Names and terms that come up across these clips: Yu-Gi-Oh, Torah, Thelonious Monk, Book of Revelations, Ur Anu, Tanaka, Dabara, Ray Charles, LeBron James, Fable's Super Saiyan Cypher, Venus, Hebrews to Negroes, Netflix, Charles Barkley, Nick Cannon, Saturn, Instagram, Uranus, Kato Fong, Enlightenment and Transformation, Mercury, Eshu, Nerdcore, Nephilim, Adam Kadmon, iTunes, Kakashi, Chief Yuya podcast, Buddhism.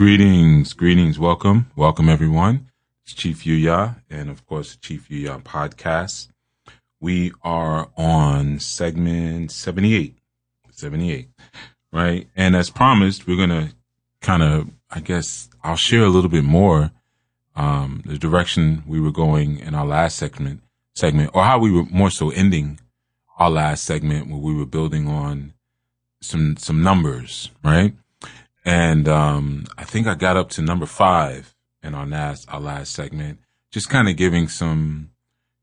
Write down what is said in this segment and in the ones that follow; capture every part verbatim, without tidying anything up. Greetings, greetings, welcome, welcome everyone. It's Chief Yuya and of course Chief Yuya podcast. We are on segment seventy-eight, seventy-eight, right? And as promised, we're going to kind of, I guess, I'll share a little bit more um, the direction we were going in our last segment, segment, or how we were more so ending our last segment where we were building on some some numbers, right? And um, I think I got up to number five in our last, our last segment, just kind of giving some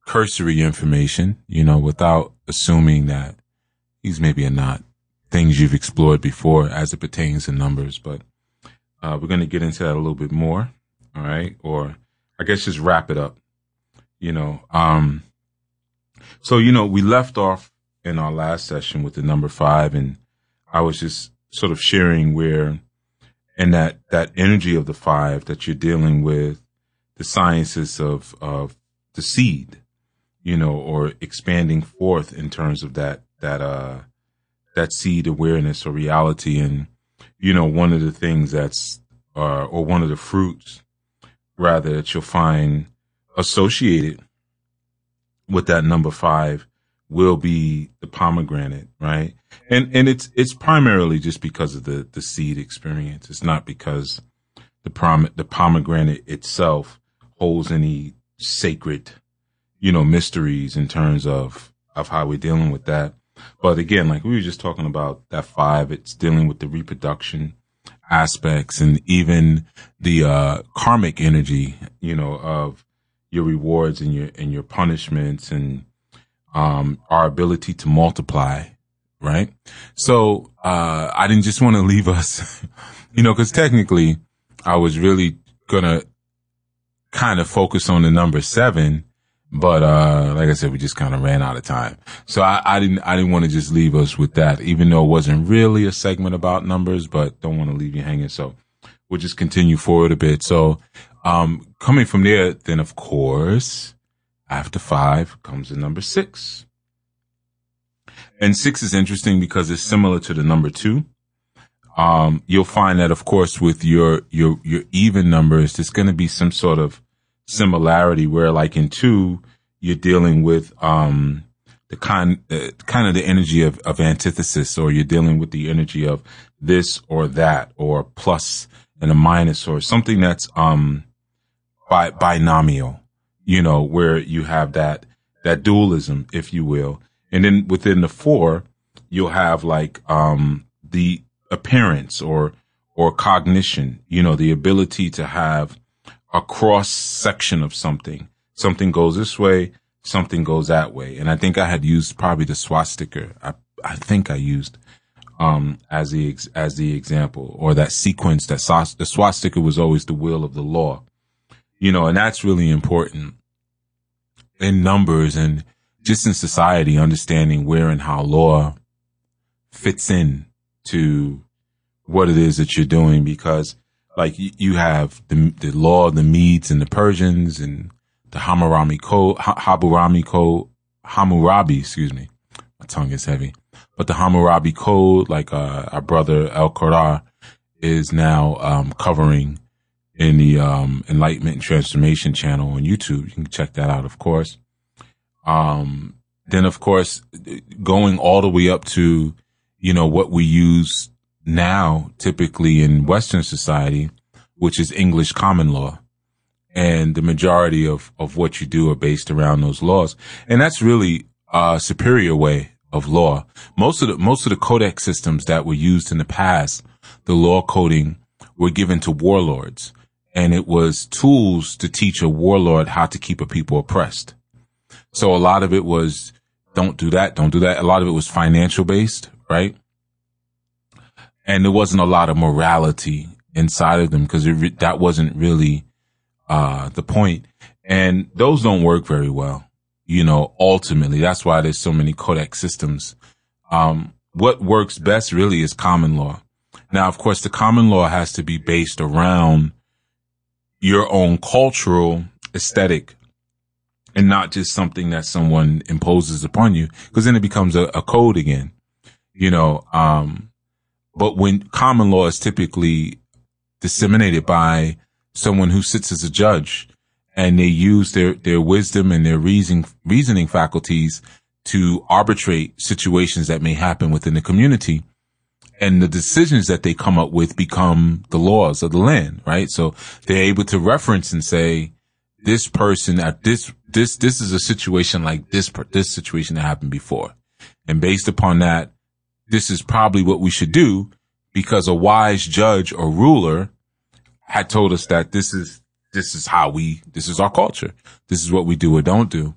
cursory information, you know, without assuming that these maybe are not things you've explored before as it pertains to numbers. But uh, we're going to get into that a little bit more, all right? Or I guess just wrap it up, you know. Um, so, you know, we left off in our last session with the number five, and I was just sort of sharing where, and that, that energy of the five that you're dealing with, the sciences of, of the seed, you know, or expanding forth in terms of that, that, uh, that seed awareness or reality. And, you know, one of the things that's, uh, or one of the fruits rather that you'll find associated with that number five will be the pomegranate, right? And, and it's, it's primarily just because of the, the seed experience. It's not because the prom, the pomegranate itself holds any sacred, you know, mysteries in terms of, of how we're dealing with that. But again, like we were just talking about that five, it's dealing with the reproduction aspects and even the, uh, karmic energy, you know, of your rewards and your, and your punishments and, um, our ability to multiply, right? So, uh, I didn't just want to leave us, you know, cause technically I was really gonna kind of focus on the number seven, but, uh, like I said, we just kind of ran out of time. So I, I didn't, I didn't want to just leave us with that, even though it wasn't really a segment about numbers, but don't want to leave you hanging. So we'll just continue forward a bit. So, um, coming from there, then of course, after five comes the number six. And six is interesting because it's similar to the number two. Um, you'll find that, of course, with your, your, your even numbers, there's going to be some sort of similarity where, like in two, you're dealing with, um, the kind, uh, kind of the energy of, of antithesis, or you're dealing with the energy of this or that, or plus and a minus, or something that's, um, bi- binomial. You know, where you have that, that dualism, if you will. And then within the four, you'll have like, um, the appearance or, or cognition, you know, the ability to have a cross section of something. Something goes this way, something goes that way. And I think I had used probably the swastika. I, I think I used, um, as the, as the example or that sequence that the swastika was always the will of the law. You know, and that's really important in numbers and just in society, understanding where and how law fits in to what it is that you're doing. Because like you have the, the law of the Medes and the Persians and the Hammurabi code, Hammurabi code, Hammurabi, excuse me. My tongue is heavy, but the Hammurabi code, like, uh, our brother El Qura is now, um, covering in the, um, Enlightenment and Transformation channel on YouTube. You can check that out, of course. Um, then of course, going all the way up to, you know, what we use now typically in Western society, which is English common law. And the majority of, of what you do are based around those laws. And that's really a superior way of law. Most of the, most of the codex systems that were used in the past, the law coding were given to warlords. And it was tools to teach a warlord how to keep a people oppressed. So a lot of it was, don't do that, don't do that. A lot of it was financial based, right? And there wasn't a lot of morality inside of them because re- that wasn't really uh the point. And those don't work very well, you know, ultimately. That's why there's so many codex systems. Um What works best really is common law. Now, of course, the common law has to be based around your own cultural aesthetic and not just something that someone imposes upon you, because then it becomes a, a code again, you know. Um, but when common law is typically disseminated by someone who sits as a judge, and they use their, their wisdom and their reasoning, reasoning faculties to arbitrate situations that may happen within the community. And the decisions that they come up with become the laws of the land, right? So they're able to reference and say, this person at this, this, this is a situation like this, this situation that happened before. And based upon that, this is probably what we should do, because a wise judge or ruler had told us that this is, this is how we, this is our culture. This is what we do or don't do.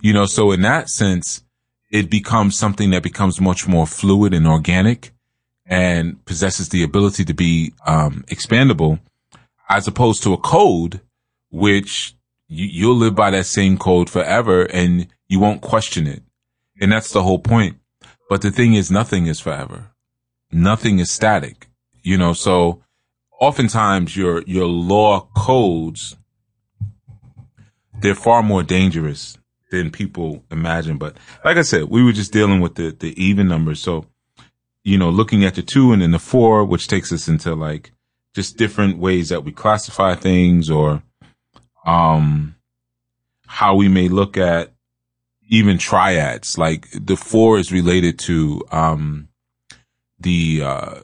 You know, so in that sense, it becomes something that becomes much more fluid and organic, and possesses the ability to be um expandable, as opposed to a code, which you, you'll live by that same code forever and you won't question it. And that's the whole point. But the thing is, nothing is forever. Nothing is static, you know, so oftentimes your your law codes, they're far more dangerous than people imagine. But like I said, we were just dealing with the, the even numbers. So, you know, looking at the two and then the four, which takes us into like just different ways that we classify things, or um how we may look at even triads. Like the four is related to um the uh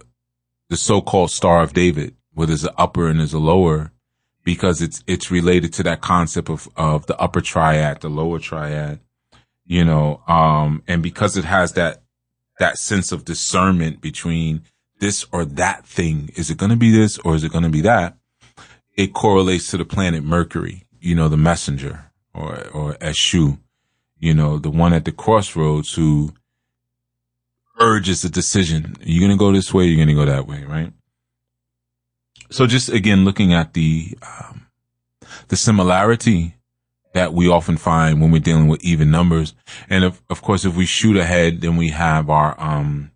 the so-called Star of David, where there's an upper and there's a lower, because it's it's related to that concept of of the upper triad, the lower triad, you know, um and because it has that that sense of discernment between this or that thing. Is it going to be this or is it going to be that? It correlates to the planet Mercury, you know, the messenger, or, or Eshu, you know, the one at the crossroads who urges a decision. You're going to go this way, you're going to go that way, right? So just again, looking at the, um, the similarity that we often find when we're dealing with even numbers. And of, of course, if we shoot ahead, then we have our, um,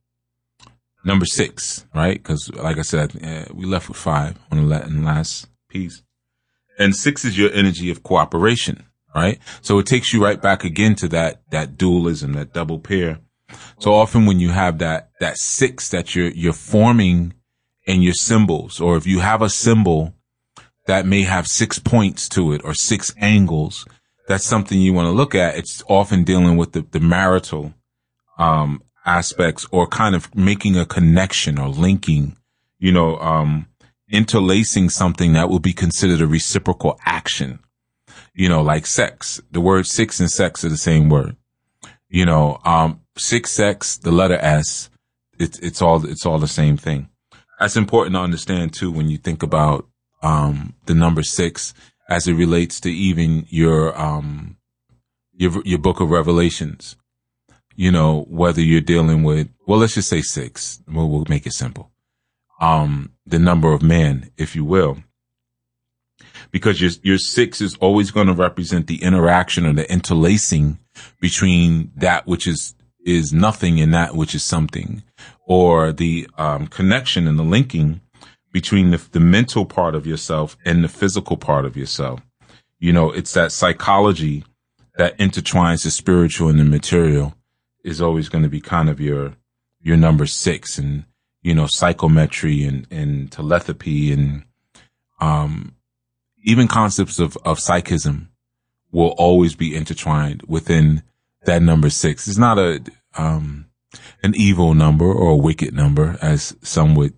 number six, right? Cause like I said, we left with five on the last piece, and six is your energy of cooperation, right? So it takes you right back again to that, that dualism, that double pair. So often when you have that, that six that you're, you're forming in your symbols, or if you have a symbol that may have six points to it or six angles, that's something you want to look at. It's often dealing with the, the marital, um, aspects, or kind of making a connection or linking, you know, um, interlacing something that will be considered a reciprocal action, you know, like sex. The word six and sex are the same word, you know, um, six, sex, the letter S, it's, it's all, it's all the same thing. That's important to understand too, when you think about Um, the number six as it relates to even your, um, your, your Book of Revelations, you know, whether you're dealing with, well, let's just say six, we'll, we'll make it simple. Um, the number of man, if you will, because your, your six is always going to represent the interaction or the interlacing between that which is, is nothing and that which is something, or the, um, connection and the linking between the, the mental part of yourself and the physical part of yourself. You know, it's that psychology that intertwines the spiritual and the material is always going to be kind of your, your number six, and, you know, psychometry and, and telepathy and, um, even concepts of, of psychism will always be intertwined within that number six. It's not a, um, an evil number or a wicked number, as some would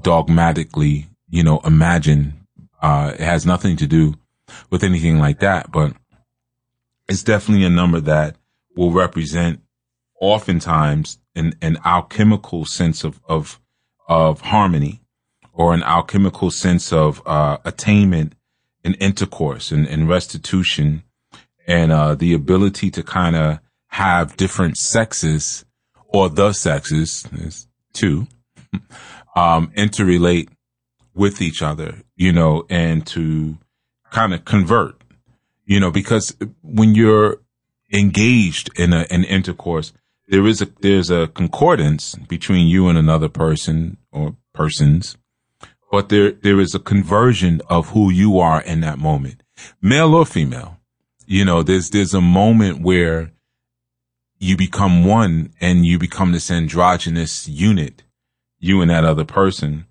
dogmatically, you know, imagine. Uh, it has nothing to do with anything like that, but it's definitely a number that will represent oftentimes an, an alchemical sense of, of, of harmony, or an alchemical sense of, uh, attainment and intercourse and, and restitution, and, uh, the ability to kind of have different sexes, or the sexes, there's two, Um, interrelate with each other, you know, and to kind of convert, you know, because when you're engaged in a, an intercourse, there is a, there's a concordance between you and another person or persons, but there, there is a conversion of who you are in that moment, male or female. You know, there's, there's a moment where you become one and you become this androgynous unit, you and that other person,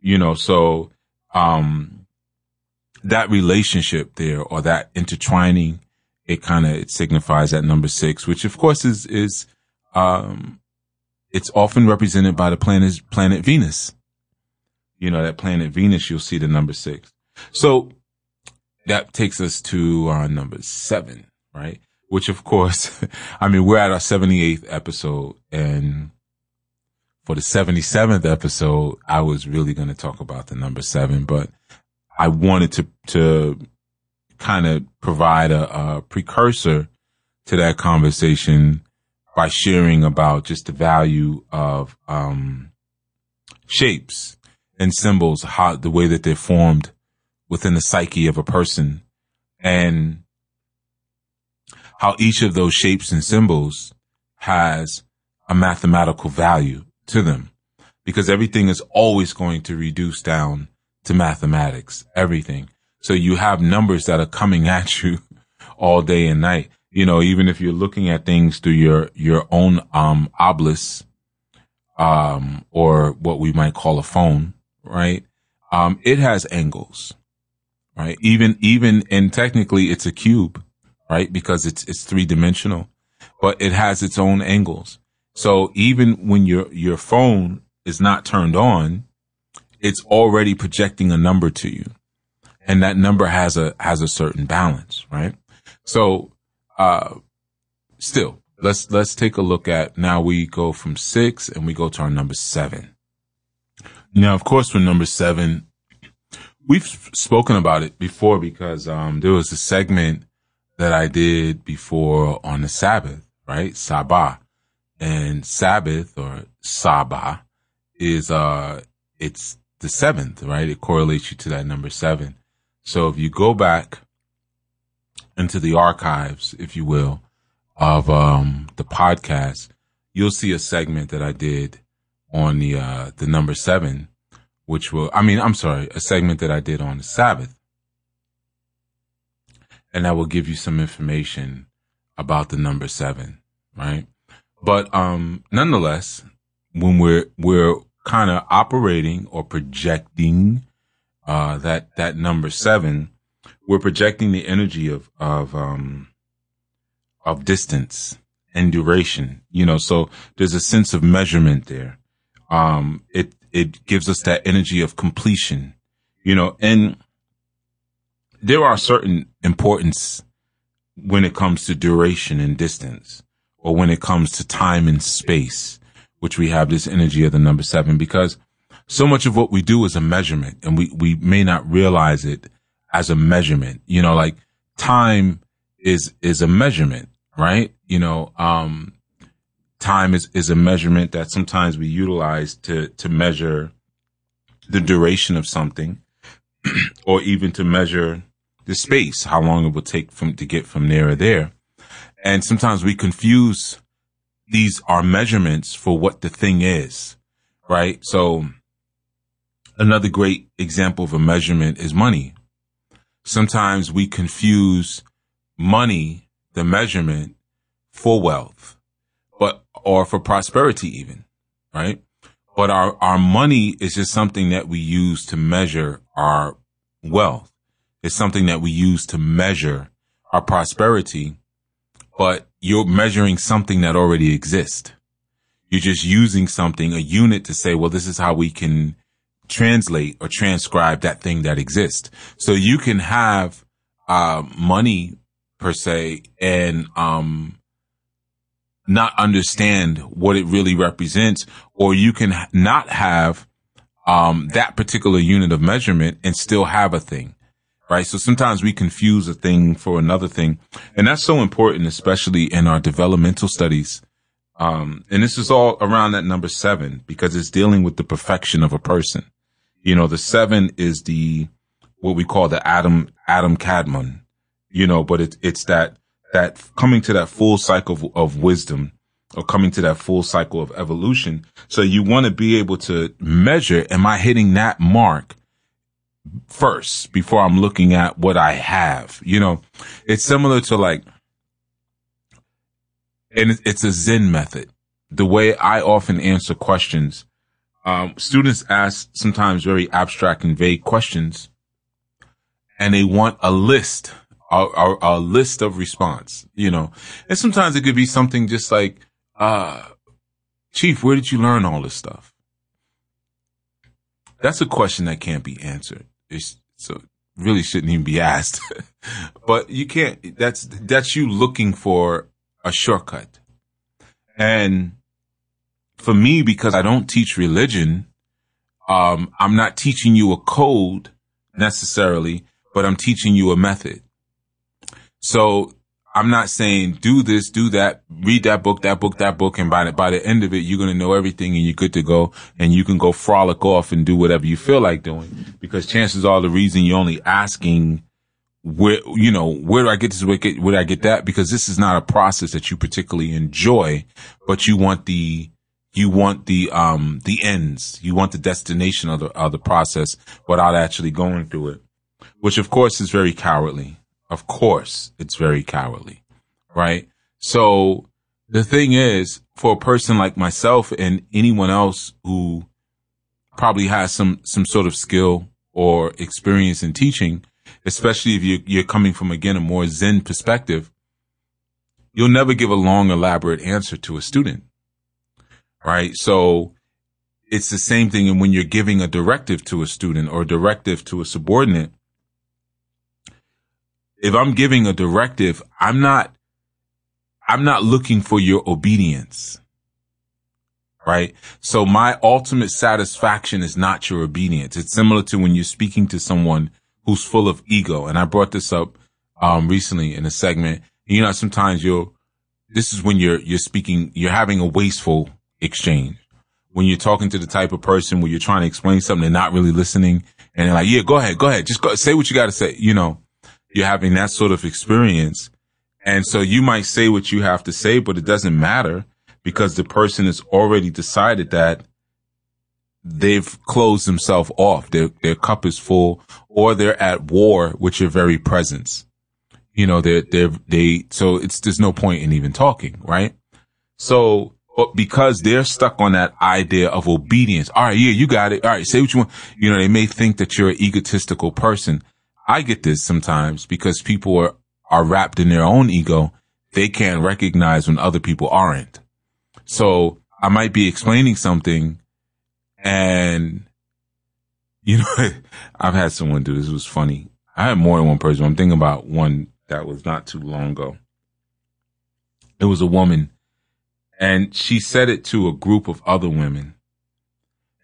you know, so um, that relationship there, or that intertwining, it kind of, it signifies that number six, which of course is, is, um, it's often represented by the planet, planet Venus. You know, that planet Venus, you'll see the number six. So that takes us to our number seven, right? Which of course, I mean, we're at our seventy-eighth episode, and for the seventy-seventh episode, I was really going to talk about the number seven, but I wanted to, to kind of provide a, a precursor to that conversation by sharing about just the value of, um, shapes and symbols, how the way that they're formed within the psyche of a person, and how each of those shapes and symbols has a mathematical value to them, because everything is always going to reduce down to mathematics, everything. So you have numbers that are coming at you all day and night. You know, even if you're looking at things through your, your own, um, obelisk, um, or what we might call a phone, right? Um, it has angles, right? Even, even, and technically it's a cube, right? Because it's, it's three dimensional, but it has its own angles. So even when your, your phone is not turned on, it's already projecting a number to you. And that number has a, has a certain balance, right? So, uh, still, let's, let's take a look at, now we go from six and we go to our number seven. Now, of course, for number seven, we've spoken about it before, because um there was a segment that I did before on the Sabbath, right? Sabbath. And Sabbath, or Sabbath, is, uh it's the seventh, right? It correlates you to that number seven. So if you go back into the archives, if you will, of um the podcast, you'll see a segment that I did on the, uh, the number seven, which will, I mean, I'm sorry, a segment that I did on the Sabbath. And that will give you some information about the number seven, right? But, um, nonetheless, when we're, we're kind of operating or projecting, uh, that, that number seven, we're projecting the energy of, of, um, of distance and duration, you know, so there's a sense of measurement there. Um, it, it gives us that energy of completion, you know, and there are certain importance when it comes to duration and distance, or when it comes to time and space, which we have this energy of the number seven, because so much of what we do is a measurement, and we, we may not realize it as a measurement, you know, like time is, is a measurement, right? You know, um, time is, is a measurement that sometimes we utilize to, to measure the duration of something, or even to measure the space, how long it will take from, to get from there or there. And sometimes we confuse these, our measurements, for what the thing is, right? So another great example of a measurement is money. Sometimes we confuse money, the measurement, for wealth, but, or for prosperity even, right? But our, our money is just something that we use to measure our wealth. It's something that we use to measure our prosperity, but you're measuring something that already exists. You're just using something, a unit, to say, well, this is how we can translate or transcribe that thing that exists. So you can have, uh, money per se, and, um, not understand what it really represents, or you can not have, um, that particular unit of measurement and still have a thing, right? So sometimes we confuse a thing for another thing. And that's so important, especially in our developmental studies. Um, and this is all around that number seven, because it's dealing with the perfection of a person. You know, the seven is the, what we call the Adam, Adam Kadmon, you know, but it, it's that, that coming to that full cycle of, of wisdom, or coming to that full cycle of evolution. So you want to be able to measure, am I hitting that mark first before I'm looking at what I have? You know, it's similar to, like, and it's a Zen method. The way I often answer questions, um, students ask sometimes very abstract and vague questions, and they want a list, a, a, a list of response, you know. And sometimes it could be something just like, uh, Chief, where did you learn all this stuff? That's a question that can't be answered. It's, so really shouldn't even be asked, but you can't, that's, that's you looking for a shortcut. And for me, because I don't teach religion, um, I'm not teaching you a code necessarily, but I'm teaching you a method. So I'm not saying do this, do that, read that book, that book, that book, and by the, by the end of it, you're going to know everything and you're good to go, and you can go frolic off and do whatever you feel like doing, because chances are the reason you're only asking where, you know, where do I get this, where, get, where do I get that? Because this is not a process that you particularly enjoy, but you want the, you want the, um, the ends, you want the destination of the, of the process without actually going through it, which of course is very cowardly. Of course, it's very cowardly, right? So the thing is, for a person like myself and anyone else who probably has some, some sort of skill or experience in teaching, especially if you're, you're coming from, again, a more Zen perspective, you'll never give a long, elaborate answer to a student, right? So it's the same thing. And when you're giving a directive to a student or a directive to a subordinate, if I'm giving a directive, I'm not, I'm not looking for your obedience, right? So my ultimate satisfaction is not your obedience. It's similar to when you're speaking to someone who's full of ego. And I brought this up, um, recently in a segment. You know, sometimes you're, this is when you're, you're speaking, you're having a wasteful exchange. When you're talking to the type of person where you're trying to explain something, they're not really listening. And they're like, yeah, go ahead, go ahead. Just go, say what you got to say, you know. You're having that sort of experience. And so you might say what you have to say, but it doesn't matter because the person has already decided that they've closed themselves off. Their, their cup is full, or they're at war with your very presence. You know, they're, they're, they, so it's, there's no point in even talking, right? So, but because they're stuck on that idea of obedience. All right. Yeah, you got it. All right. Say what you want. You know, they may think that you're an egotistical person. I get this sometimes because people are, are wrapped in their own ego. They can't recognize when other people aren't. So I might be explaining something and, you know, I've had someone do this. It was funny. I had more than one person. I'm thinking about one that was not too long ago. It was a woman, and she said it to a group of other women.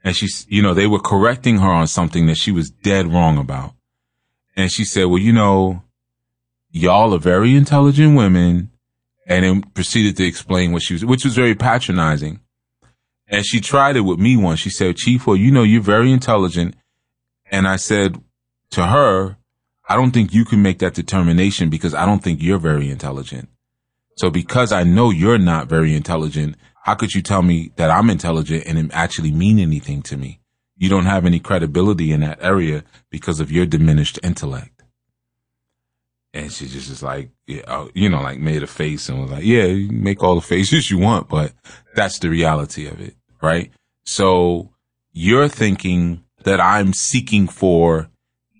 And she's, you know, they were correcting her on something that she was dead wrong about. And she said, well, you know, y'all are very intelligent women, and then proceeded to explain what she was, which was very patronizing. And she tried it with me once. She said, Chief, well, you know, you're very intelligent. And I said to her, I don't think you can make that determination because I don't think you're very intelligent. So because I know you're not very intelligent, how could you tell me that I'm intelligent and it actually mean anything to me? You don't have any credibility in that area because of your diminished intellect. And she just is like, you know, like made a face and was like, yeah, you can make all the faces you want, but that's the reality of it, right? So you're thinking that I'm seeking for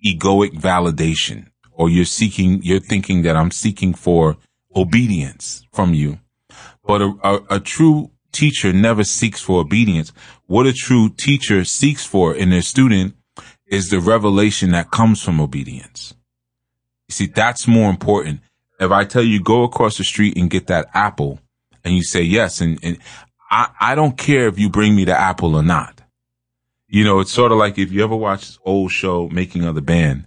egoic validation, or you're seeking, you're thinking that I'm seeking for obedience from you. But a, a, a true teacher never seeks for obedience. What a true teacher seeks for in their student is the revelation that comes from obedience. You see, that's more important. If I tell you go across the street and get that apple, and you say yes, and, and I, I don't care if you bring me the apple or not. You know, it's sort of like if you ever watch this old show, Making of the Band,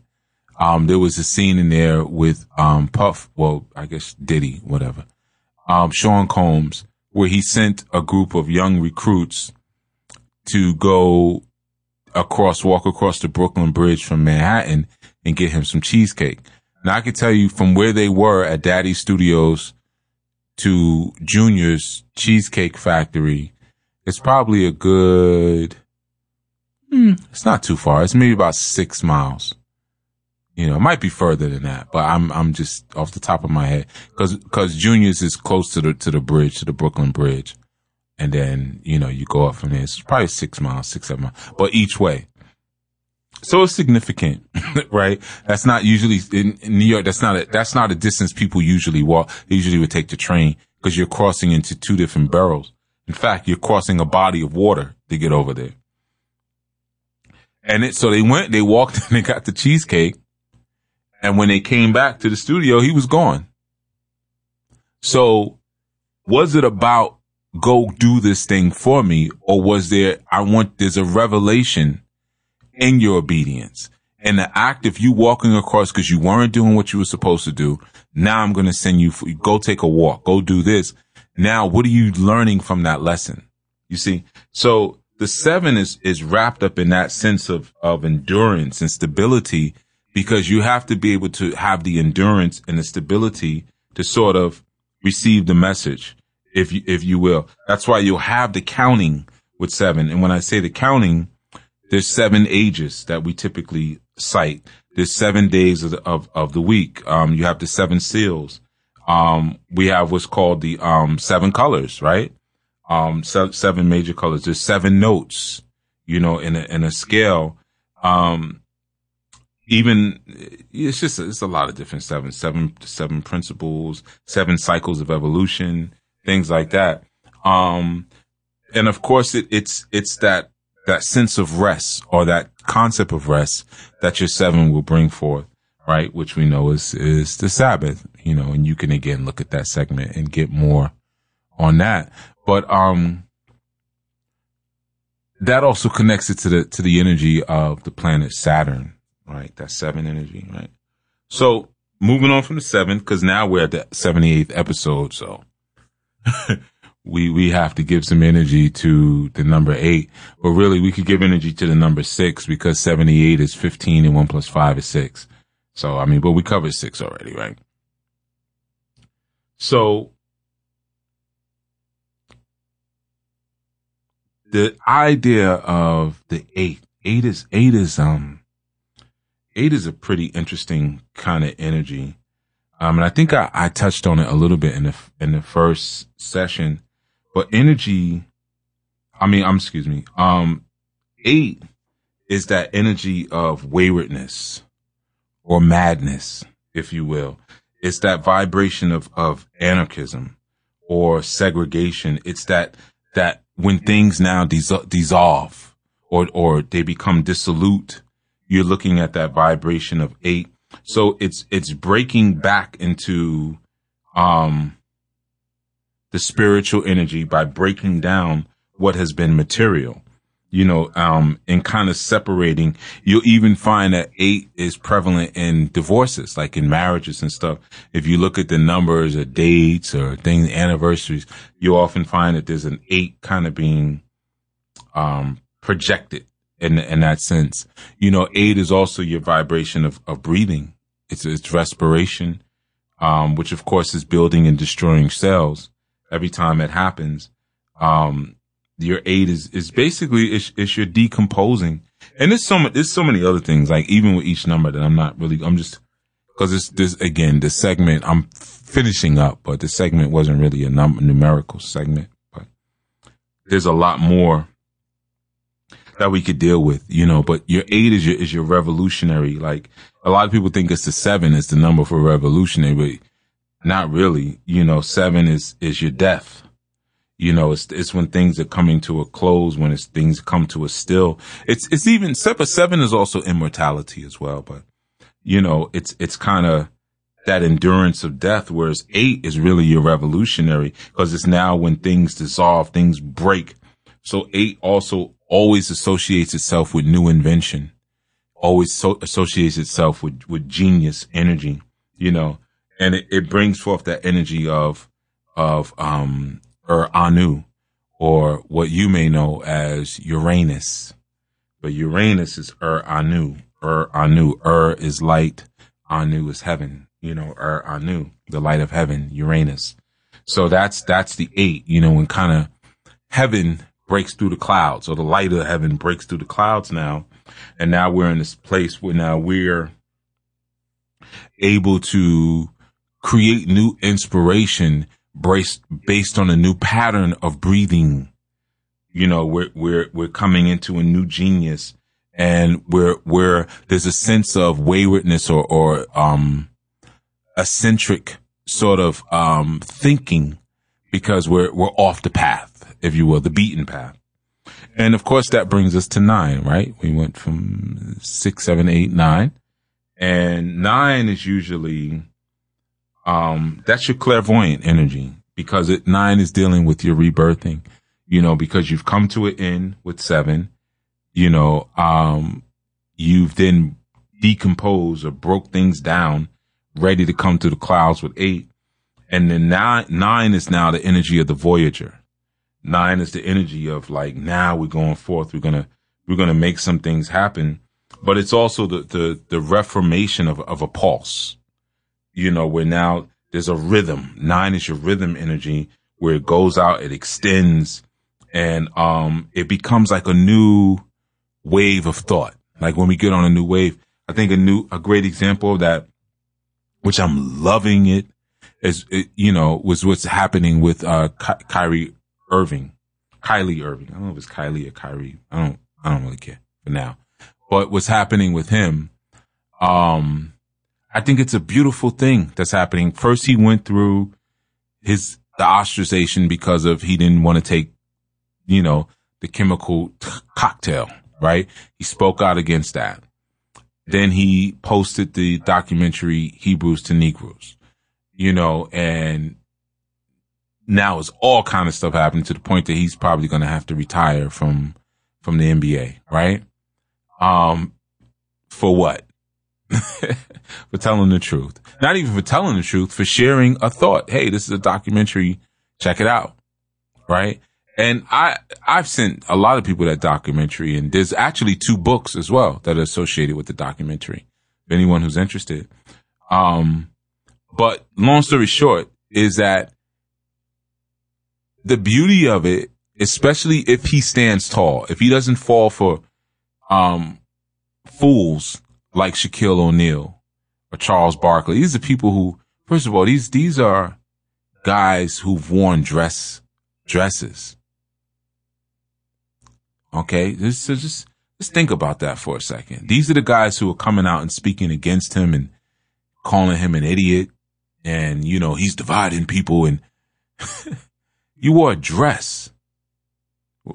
um, there was a scene in there with um Puff, well, I guess Diddy, whatever, um, Sean Combs, where he sent a group of young recruits to go across, walk across the Brooklyn Bridge from Manhattan and get him some cheesecake. Now, I can tell you from where they were at Daddy Studios to Junior's Cheesecake Factory, it's probably a good, hmm, it's not too far. It's maybe about six miles. You know, it might be further than that, but I'm, I'm just off the top of my head, cause, cause Junior's is close to the, to the bridge, to the Brooklyn Bridge. And then, you know, you go up from there. It's probably six miles, six, seven miles, but each way. So it's significant, right? That's not usually in, in New York. That's not a, that's not a distance people usually walk. They usually would take the train because you're crossing into two different boroughs. In fact, you're crossing a body of water to get over there. And it, so they went, they walked and they got the cheesecake. And when they came back to the studio, he was gone. So was it about, go do this thing for me? Or was there, I want, there's a revelation in your obedience and the act of you walking across because you weren't doing what you were supposed to do. Now I'm going to send you, for, go take a walk, go do this. Now, what are you learning from that lesson? You see, so the seven is, is wrapped up in that sense of, of endurance and stability, because you have to be able to have the endurance and the stability to sort of receive the message. If you, if you will, that's why you'll have the counting with seven. And when I say the counting, there's seven ages that we typically cite. There's seven days of the, of, of the week. Um, you have the seven seals. Um, we have what's called the, um, seven colors, right? Um, se- seven major colors. There's seven notes, you know, in a, in a scale. Um, even it's just, it's a lot of different seven, seven, seven principles, seven cycles of evolution. Things like that. Um, and of course it, it's, it's that, that sense of rest or that concept of rest that your seven will bring forth, right? Which we know is, is the Sabbath, you know, and you can again look at that segment and get more on that. But, um, that also connects it to the, to the energy of the planet Saturn, right? That seven energy, right? So moving on from the seven, cause now we're at the seventy-eighth episode. So. we we have to give some energy to the number eight, but really we could give energy to the number six, because seventy-eight is fifteen and one plus five is six. So, I mean, but we covered six already, right? So the idea of the eight, eight is, eight is, um, eight is a pretty interesting kind of energy. Um, and I think I, I touched on it a little bit in the, in the first session, but energy, I mean, I'm, excuse me. Um, eight is that energy of waywardness or madness, if you will. It's that vibration of, of anarchism or segregation. It's that, that when things now diso- dissolve or, or they become dissolute, you're looking at that vibration of eight. So it's, it's breaking back into, um, the spiritual energy by breaking down what has been material, you know, um, and kind of separating. You'll even find that eight is prevalent in divorces, like in marriages and stuff. If you look at the numbers or dates or things, anniversaries, you often find that there's an eight kind of being, um, projected. In, in that sense, you know, eight is also your vibration of, of breathing. It's, it's respiration, um, which of course is building and destroying cells. Every time it happens, um, your eight is, is basically, it's, it's your decomposing. And there's so much, there's so many other things, like even with each number that I'm not really, I'm just, cause it's this, again, the segment I'm finishing up, but the segment wasn't really a number, numerical segment, but there's a lot more that we could deal with, you know, but your eight is your, is your revolutionary. Like a lot of people think it's the seven is the number for revolutionary, but not really, you know, seven is, is your death. You know, it's, it's when things are coming to a close, when it's things come to a still. It's, it's even seven, seven is also immortality as well, but you know, it's, it's kind of that endurance of death, whereas eight is really your revolutionary, because it's now when things dissolve, things break. So eight also always associates itself with new invention, always so associates itself with, with genius energy, you know, and it, it brings forth that energy of, of, um, Ur Anu, or what you may know as Uranus, but Uranus is Ur Anu, Ur Anu, Ur is light, Anu is heaven, you know, Ur Anu, the light of heaven, Uranus. So that's, that's the eight, you know, and kind of heaven breaks through the clouds, or the light of heaven breaks through the clouds now. And now we're in this place where now we're able to create new inspiration based, based on a new pattern of breathing. You know, we're, we're, we're coming into a new genius, and we're, we're, there's a sense of waywardness or, or, um, eccentric sort of, um, thinking, because we're, we're off the path, if you will, the beaten path. And of course that brings us to nine, right? We went from six, seven, eight, nine, and nine is usually, um, that's your clairvoyant energy, because it, nine is dealing with your rebirthing. You know, because you've come to an end with seven, you know, um, you've then decomposed or broke things down, ready to come to the clouds with eight. And then nine, nine is now the energy of the Voyager. Nine is the energy of, like, now we're going forth. We're going to, we're going to make some things happen, but it's also the, the, the reformation of, of a pulse, you know, where now there's a rhythm. Nine is your rhythm energy, where it goes out, it extends. And, um, it becomes like a new wave of thought. Like when we get on a new wave, I think a new, a great example of that, which I'm loving it, is, it, you know, was what's happening with, uh, Ky- Kyrie Irving, Kylie Irving. I don't know if it's Kylie or Kyrie. I don't, I don't really care for now, but what's happening with him. Um, I think it's a beautiful thing that's happening. First, he went through his, the ostracization because of, he didn't want to take, you know, the chemical t- cocktail, right? He spoke out against that. Then he posted the documentary Hebrews to Negroes, you know, and now it's all kind of stuff happening to the point that he's probably going to have to retire from, from the N B A, right? Um, for what? For telling the truth. Not even for telling the truth, for sharing a thought. Hey, this is a documentary. Check it out. Right? And I, I've sent a lot of people that documentary, and there's actually two books as well that are associated with the documentary, if anyone who's interested. Um, but long story short is that the beauty of it, especially if he stands tall, if he doesn't fall for, um, fools like Shaquille O'Neal or Charles Barkley. These are people who, first of all, these, these are guys who've worn dress, dresses. Okay. Just, just, just think about that for a second. These are the guys who are coming out and speaking against him and calling him an idiot. And, you know, he's dividing people, and you wore a dress.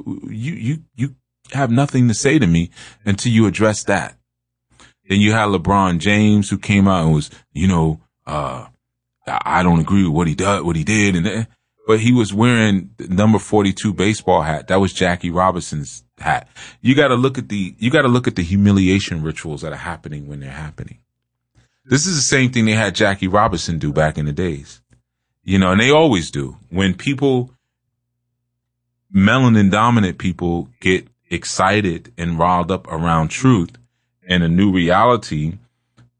You, you, you have nothing to say to me until you address that. Then you had LeBron James, who came out and was, you know, uh, I don't agree with what he did, what he did. And, but he was wearing the number forty-two baseball hat. That was Jackie Robinson's hat. You got to look at the, you got to look at the humiliation rituals that are happening when they're happening. This is the same thing they had Jackie Robinson do back in the days, you know, and they always do. When people, melanin dominant people, get excited and riled up around truth and a new reality,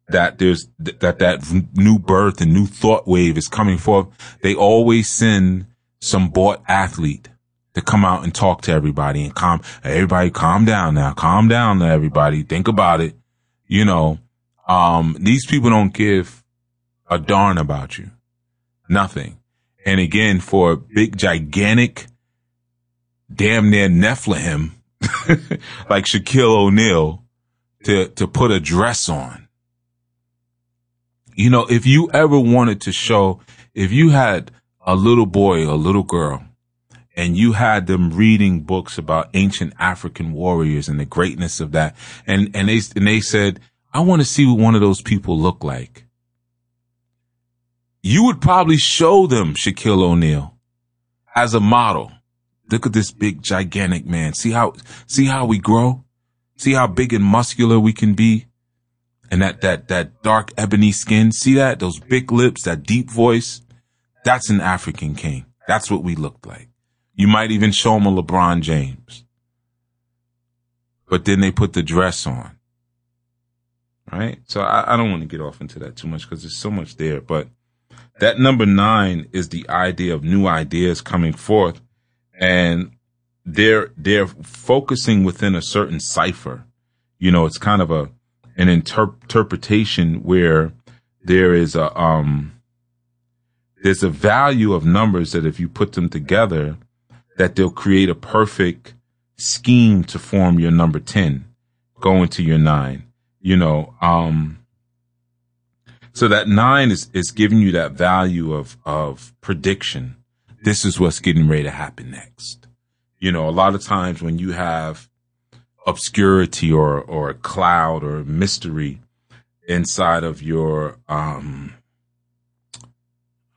that there's th- that that new birth and new thought wave is coming forth, they always send some bought athlete to come out and talk to everybody and calm everybody. Calm down now. Calm down now, everybody. Think about it. You know, um, these people don't give a darn about you. Nothing. And again, for a big, gigantic, damn near Nephilim like Shaquille O'Neal, to, to put a dress on. You know, if you ever wanted to show, if you had a little boy or a little girl and you had them reading books about ancient African warriors and the greatness of that, and, and they, and they said, I want to see what one of those people look like. You would probably show them Shaquille O'Neal as a model. Look at this big, gigantic man. See how, see how we grow? See how big and muscular we can be, and that that that dark ebony skin. See that? Those big lips, that deep voice. That's an African king. That's what we looked like. You might even show him a LeBron James. But then they put the dress on, right? So I, I don't want to get off into that too much because there's so much there. But that number nine is the idea of new ideas coming forth, and They're, they're focusing within a certain cipher. You know, it's kind of a, an inter- interpretation where there is a, um, there's a value of numbers that if you put them together, that they'll create a perfect scheme to form your number ten, going to your nine, you know, um, so that nine is, is giving you that value of, of prediction. This is what's getting ready to happen next. You know, a lot of times when you have obscurity or, or a cloud or mystery inside of your, um,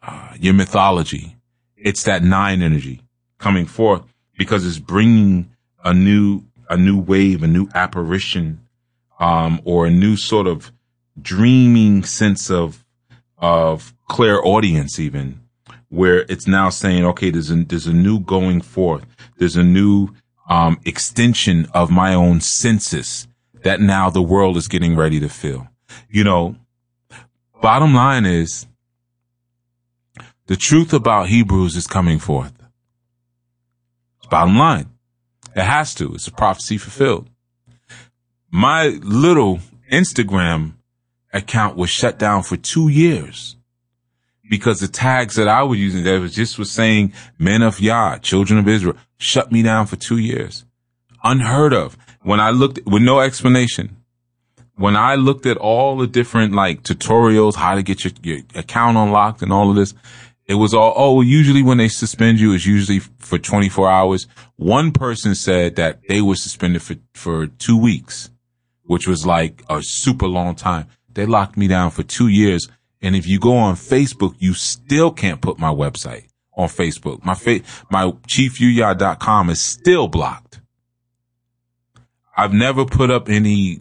uh, your mythology, it's that nine energy coming forth because it's bringing a new, a new wave, a new apparition, um, or a new sort of dreaming sense of, of clairaudience even, where it's now saying, okay, there's a, there's a new going forth. There's a new, um, extension of my own senses that now the world is getting ready to feel. You know, bottom line is the truth about Hebrews is coming forth. It's bottom line. It has to. It's a prophecy fulfilled. My little Instagram account was shut down for two years because the tags that I was using that was just was saying men of Yah, children of Israel, shut me down for two years. Unheard of. When I looked with no explanation, when I looked at all the different like tutorials, how to get your, your account unlocked and all of this, it was all, oh, well, usually when they suspend you, it's usually for twenty-four hours. One person said that they were suspended for, for two weeks, which was like a super long time. They locked me down for two years. And if you go on Facebook, you still can't put my website on Facebook. My fa- my chief yuya dot com is still blocked. I've never put up any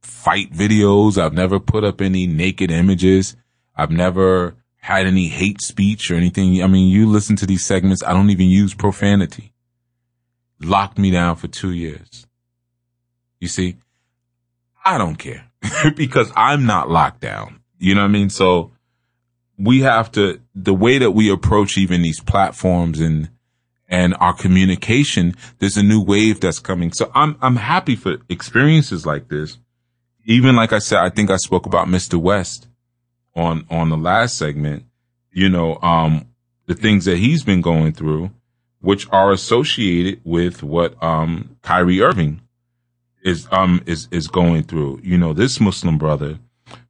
fight videos. I've never put up any naked images. I've never had any hate speech or anything. I mean, you listen to these segments. I don't even use profanity. Locked me down for two years. You see, I don't care. Because I'm not locked down. You know what I mean? So we have to, the way that we approach even these platforms and, and our communication, there's a new wave that's coming. So I'm, I'm happy for experiences like this. Even like I said, I think I spoke about Mister West on, on the last segment, you know, um, the things that he's been going through, which are associated with what, um, Kyrie Irving is, um, is, is going through, you know, this Muslim brother,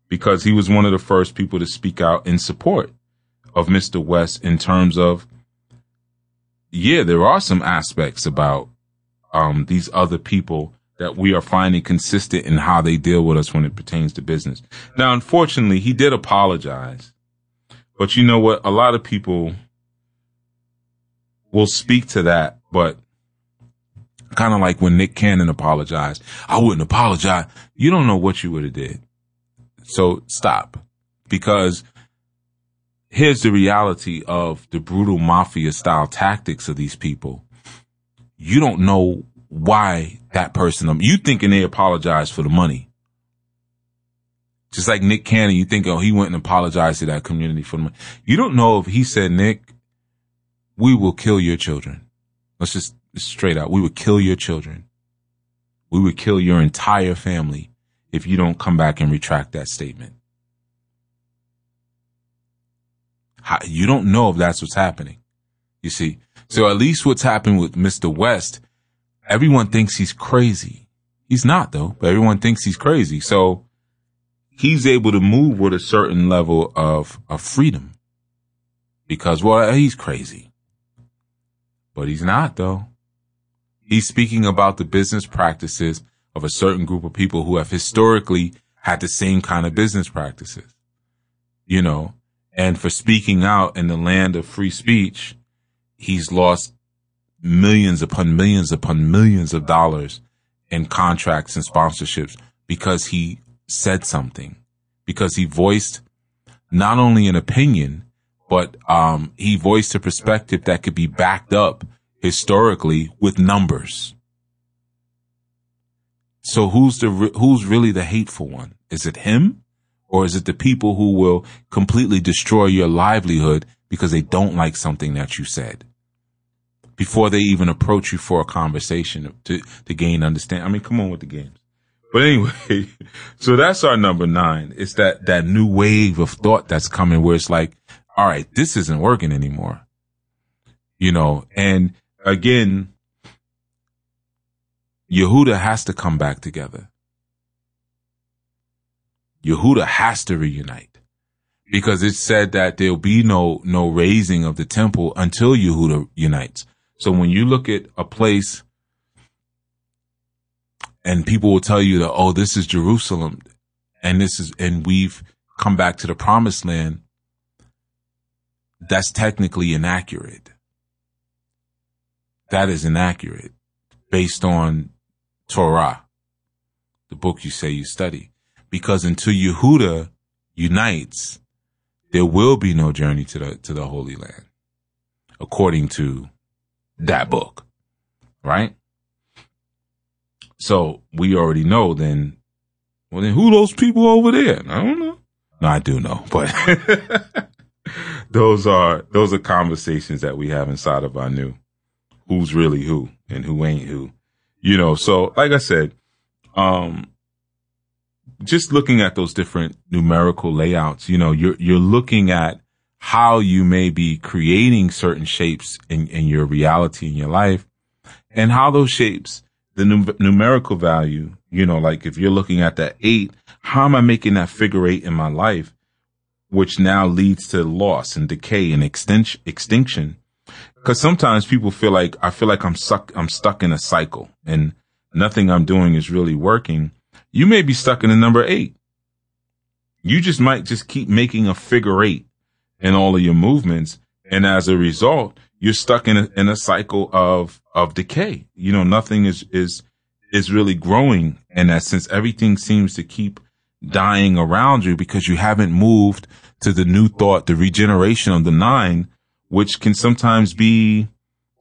because he was one of the first people to speak out in support of Mister West in terms of, yeah, there are some aspects about, um, these other people that we are finding consistent in how they deal with us when it pertains to business. Now, unfortunately, he did apologize, but you know what? A lot of people will speak to that, but kind of like when Nick Cannon apologized. I wouldn't apologize. You don't know what you would have did. So stop. Because here's the reality of the brutal mafia style tactics of these people. You don't know why that person, you thinking they apologized for the money. Just like Nick Cannon, you think, oh, he went and apologized to that community for the money. You don't know if he said, Nick, we will kill your children. Let's just, straight out. We would kill your children. We would kill your entire family if you don't come back and retract that statement. How, you don't know if that's what's happening. You see? So at least what's happened with Mister West, everyone thinks he's crazy. He's not though, but everyone thinks he's crazy. So he's able to move with a certain level of, of freedom because, well, he's crazy, but he's not though. He's speaking about the business practices of a certain group of people who have historically had the same kind of business practices, you know, and for speaking out in the land of free speech, he's lost millions upon millions upon millions of dollars in contracts and sponsorships because he said something, because he voiced not only an opinion, but, um, he voiced a perspective that could be backed up historically with numbers. So who's the, who's really the hateful one? Is it him or is it the people who will completely destroy your livelihood because they don't like something that you said before they even approach you for a conversation to, to gain understanding? I mean, come on with the games. But anyway, so that's our number nine. It's that, that new wave of thought that's coming where it's like, all right, this isn't working anymore. You know, and again, Yehuda has to come back together. Yehuda has to reunite, because it's said that there'll be no, no raising of the temple until Yehuda unites. So when you look at a place and people will tell you that, oh, this is Jerusalem and this is, and we've come back to the promised land, that's technically inaccurate. That is inaccurate based on Torah, the book you say you study, because until Yehuda unites, there will be no journey to the, to the Holy Land, according to that book, right? So we already know then, well, then who those people over there? I don't know. No, I do know, but those are, those are conversations that we have inside of Anu. Who's really who and who ain't who, you know? So like I said, um, just looking at those different numerical layouts, you know, you're, you're looking at how you may be creating certain shapes in, in your reality, in your life, and how those shapes, the num- numerical value, you know, like if you're looking at that eight, how am I making that figure eight in my life, which now leads to loss and decay and extin- extinction? Because sometimes people feel like, I feel like I'm stuck, I'm stuck in a cycle and nothing I'm doing is really working. You may be stuck in the number eight. You just might just keep making a figure eight in all of your movements. And as a result, you're stuck in a, in a cycle of, of decay. You know, nothing is, is, is really growing in that sense. Everything seems to keep dying around you because you haven't moved to the new thought, the regeneration of the nine, which can sometimes be,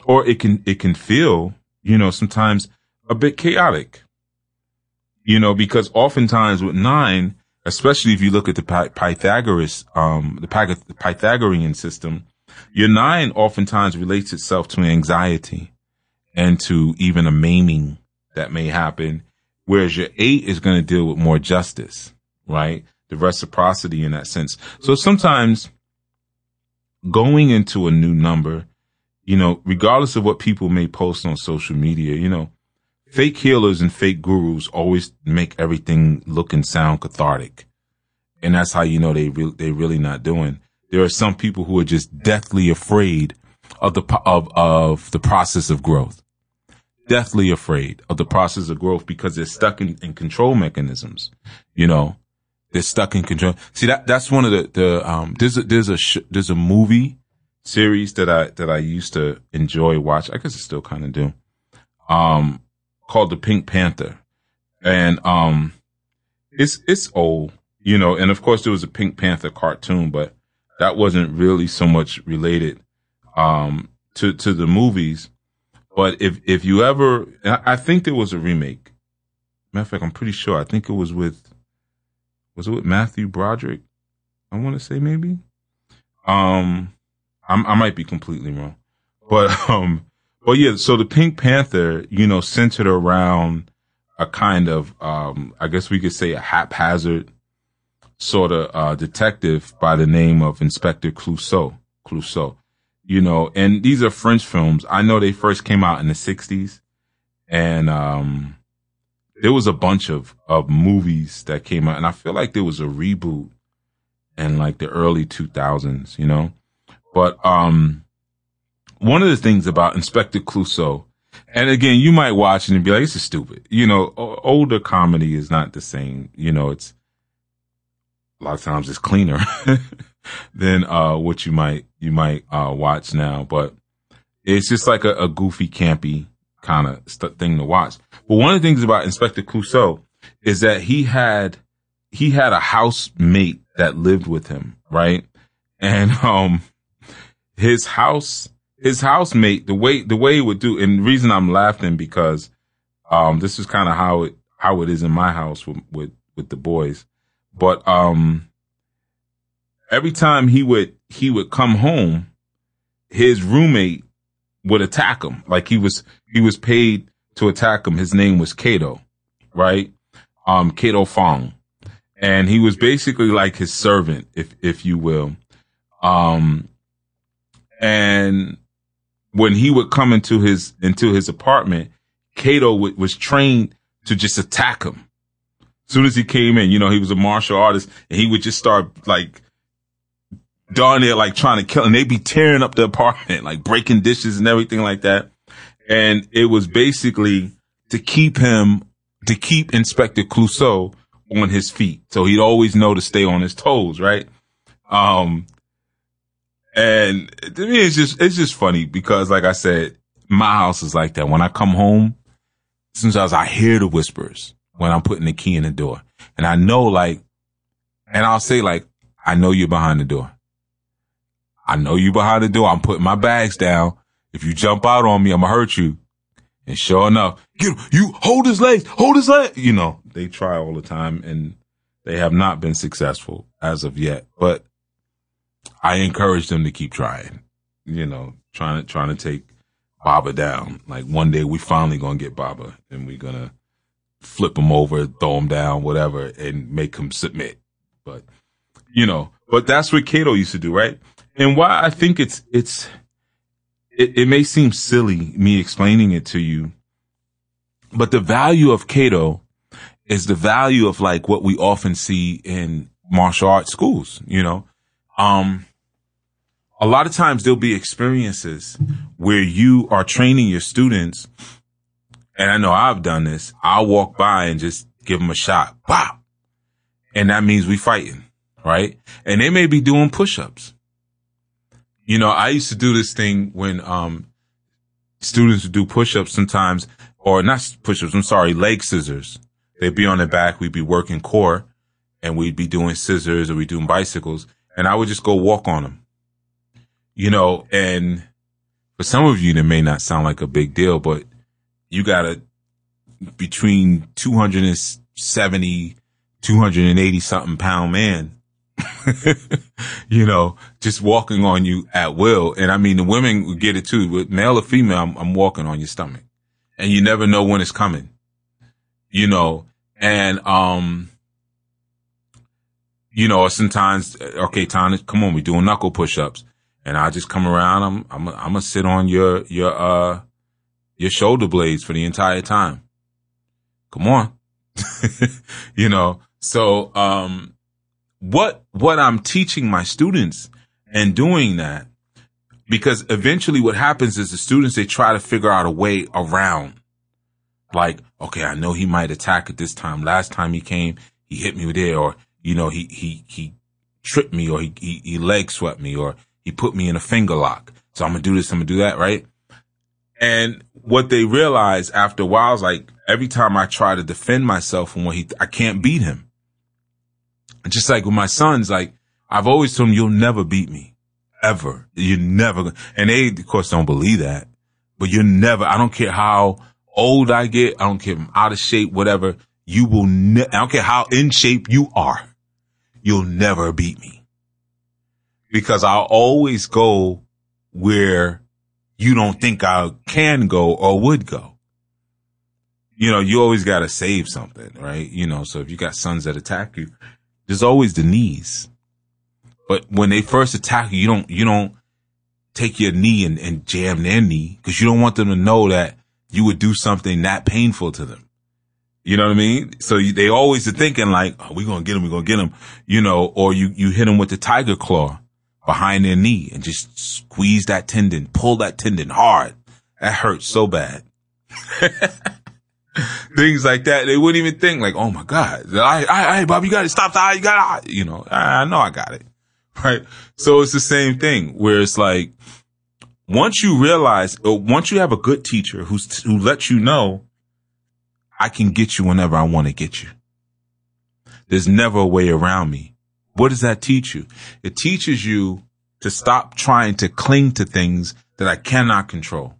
or it can, it can feel, you know, sometimes a bit chaotic. You know, because oftentimes with nine, especially if you look at the Pythagoras, um, the Pythagorean system, your nine oftentimes relates itself to anxiety and to even a maiming that may happen. Whereas your eight is going to deal with more justice, right? The reciprocity in that sense. So sometimes going into a new number, you know, regardless of what people may post on social media, you know, fake healers and fake gurus always make everything look and sound cathartic. And that's how you know they re- they really not doing. There are some people who are just deathly afraid of the of of the process of growth. Deathly afraid of the process of growth because they're stuck in, in control mechanisms. You know, they're stuck in control. See, that that's one of the the um there's a, there's a sh- there's a movie series that I that I used to enjoy watch. I guess I still kind of do. Um called the Pink Panther. And, um, it's, it's old, you know, and of course there was a Pink Panther cartoon, but that wasn't really so much related, um, to, to the movies. But if, if you ever, I think there was a remake. Matter of fact, I'm pretty sure. I think it was with, was it with Matthew Broderick? I want to say maybe, um, I'm, I might be completely wrong, but, um, Well, yeah, so the Pink Panther, you know, centered around a kind of, um, I guess we could say a haphazard sort of, uh, detective by the name of Inspector Clouseau, Clouseau, you know, and these are French films. I know they first came out in the sixties, and, um, there was a bunch of, of movies that came out, and I feel like there was a reboot in like the early two thousands, you know, but, um, one of the things about Inspector Clouseau, and again, you might watch it and be like, this is stupid. You know, o- older comedy is not the same. You know, it's a lot of times it's cleaner than, uh, what you might, you might, uh, watch now, but it's just like a, a goofy, campy kind of st- thing to watch. But one of the things about Inspector Clouseau is that he had, he had a housemate that lived with him, right? And, um, his house, His housemate, the way, the way it would do, and the reason I'm laughing because, um, this is kind of how it, how it is in my house with, with, with the boys. But, um, every time he would, he would come home, his roommate would attack him. Like he was, he was paid to attack him. His name was Kato, right? Um, Kato Fong. And he was basically like his servant, if, if you will. Um, and when he would come into his, into his apartment, Kato w- was trained to just attack him. As soon as he came in, you know, he was a martial artist, and he would just start like down there, like trying to kill, and they'd be tearing up the apartment, like breaking dishes and everything like that. And it was basically to keep him, to keep Inspector Clouseau on his feet. So he'd always know to stay on his toes, right? Um, and to me, it's just, it's just funny because, like I said, my house is like that. When I come home, sometimes I hear the whispers when I'm putting the key in the door. And I know, like, and I'll say, like, I know you're behind the door. I know you're behind the door. I'm putting my bags down. If you jump out on me, I'm gonna hurt you. And sure enough, you, you hold his legs, hold his leg. You know, they try all the time and they have not been successful as of yet, but I encourage them to keep trying, you know, trying to, trying to take Baba down. Like one day we finally gonna get Baba and we're gonna flip him over, throw him down, whatever, and make him submit. But, you know, but that's what Kato used to do, right? And why I think it's, it's, It, it may seem silly, me explaining it to you, but the value of Kato is the value of like what we often see in martial arts schools. You know, um, a lot of times there'll be experiences where you are training your students. And I know I've done this. I'll walk by and just give them a shot. Wow. And that means we fighting, right? And they may be doing push-ups. You know, I used to do this thing when um students would do push-ups sometimes, or not push-ups, I'm sorry, leg scissors. They'd be on their back, we'd be working core, and we'd be doing scissors or we'd doing bicycles, and I would just go walk on them. You know, and for some of you, that may not sound like a big deal, but you got to between two hundred seventy, two hundred eighty-something pound man, you know, just walking on you at will. And I mean, the women would get it too. With male or female, I'm, I'm walking on your stomach and you never know when it's coming, you know, and, um, you know, sometimes, okay, time to, come on, we doing knuckle push-ups and I just come around. I'm, I'm, I'm going to sit on your, your, uh, your shoulder blades for the entire time. Come on. You know, so, um, What, what I'm teaching my students and doing that, because eventually what happens is the students, they try to figure out a way around. Like, okay, I know he might attack at this time. Last time he came, he hit me there, or, you know, he, he, he tripped me, or he, he, he leg swept me, or he put me in a finger lock. So I'm going to do this. I'm going to do that. Right. And what they realize after a while is like, every time I try to defend myself from what he, I can't beat him. Just like with my sons, like I've always told them, you'll never beat me ever. You're never. And they, of course, don't believe that, but you're never. I don't care how old I get. I don't care if I'm out of shape, whatever. You will ne- I don't care how in shape you are. You'll never beat me because I'll always go where you don't think I can go or would go. You know, you always got to save something, right? You know, so if you got sons that attack you, there's always the knees. But when they first attack you, you don't, you don't take your knee and, and jam their knee because you don't want them to know that you would do something that painful to them. You know what I mean? So you, they always are thinking like, oh, we're going to get them, we're going to get them, you know, or you, you hit them with the tiger claw behind their knee and just squeeze that tendon, pull that tendon hard. That hurts so bad. Things like that. They wouldn't even think like, oh my God, I, I, I, Bob, you got it. Stop the eye. You got it. You know, I, I know I got it. Right. So it's the same thing where it's like, once you realize, or once you have a good teacher who's, who lets you know, I can get you whenever I want to get you. There's never a way around me. What does that teach you? It teaches you to stop trying to cling to things that I cannot control.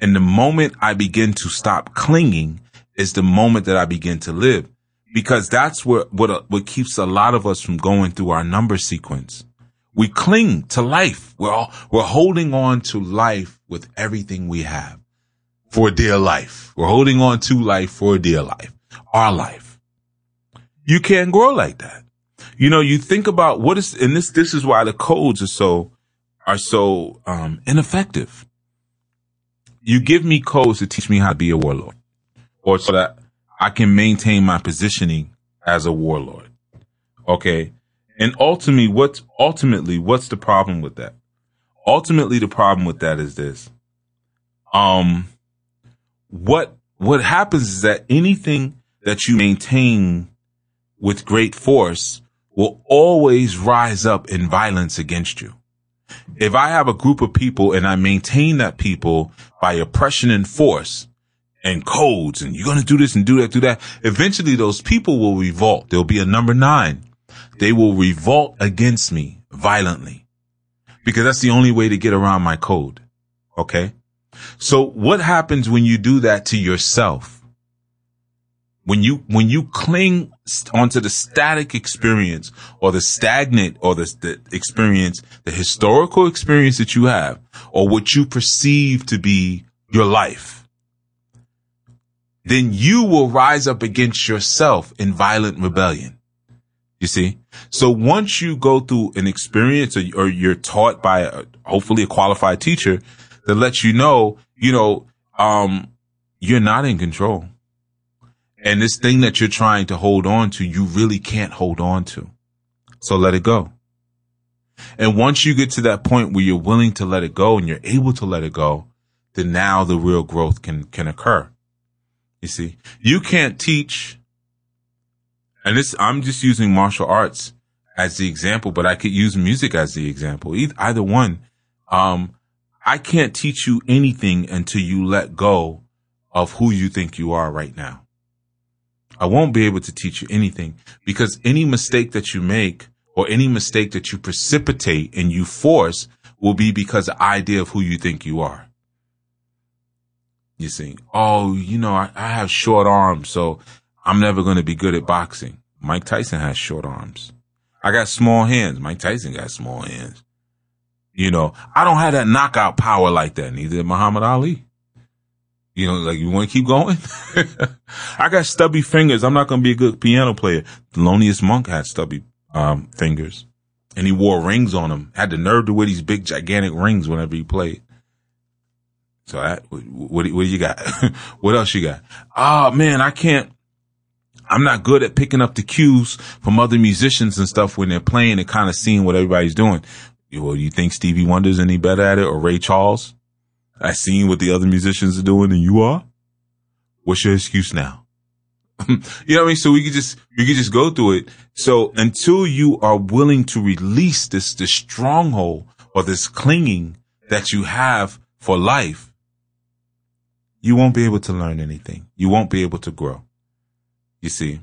And the moment I begin to stop clinging is the moment that I begin to live, because that's what, what, what keeps a lot of us from going through our number sequence. We cling to life. We're all, we're holding on to life with everything we have for dear life. We're holding on to life for dear life, our life. You can't grow like that. You know, you think about what is, and this, this is why the codes are so, are so, um, ineffective. You give me codes to teach me how to be a warlord, or so that I can maintain my positioning as a warlord. Okay. And ultimately, what's, ultimately, what's the problem with that? Ultimately, the problem with that is this. Um, what, what happens is that anything that you maintain with great force will always rise up in violence against you. If I have a group of people and I maintain that people by oppression and force and codes, and you're going to do this and do that, do that, eventually those people will revolt. There'll be a number nine. They will revolt against me violently, because that's the only way to get around my code. Okay. So what happens when you do that to yourself? When you, when you cling onto the static experience, or the stagnant, or the, the experience, the historical experience that you have, or what you perceive to be your life, then you will rise up against yourself in violent rebellion. You see? So once you go through an experience, or, or you're taught by a, hopefully a qualified teacher that lets you know, you know, um, you're not in control. And this thing that you're trying to hold on to, you really can't hold on to. So let it go. And once you get to that point where you're willing to let it go, and you're able to let it go, then now the real growth can, can occur. You see, you can't teach. And this, I'm just using martial arts as the example, but I could use music as the example. Either, either one. Um, I can't teach you anything until you let go of who you think you are right now. I won't be able to teach you anything, because any mistake that you make, or any mistake that you precipitate and you force, will be because of the idea of who you think you are. You see, oh, you know, I, I have short arms, so I'm never going to be good at boxing. Mike Tyson has short arms. I got small hands. Mike Tyson got small hands. You know, I don't have that knockout power like that. Neither did Muhammad Ali. You know, like, you want to keep going? I got stubby fingers. I'm not going to be a good piano player. Thelonious Monk had stubby um fingers, and he wore rings on them. Had the nerve to wear these big, gigantic rings whenever he played. So I, what do what you got? What else you got? Oh, man, I can't. I'm not good at picking up the cues from other musicians and stuff when they're playing and kind of seeing what everybody's doing. Well, you think Stevie Wonder's any better at it, or Ray Charles? I seen what the other musicians are doing, and you are. What's your excuse now? You know what I mean? So we could just, we could just go through it. So until you are willing to release this, this stronghold, or this clinging that you have for life, you won't be able to learn anything. You won't be able to grow. You see,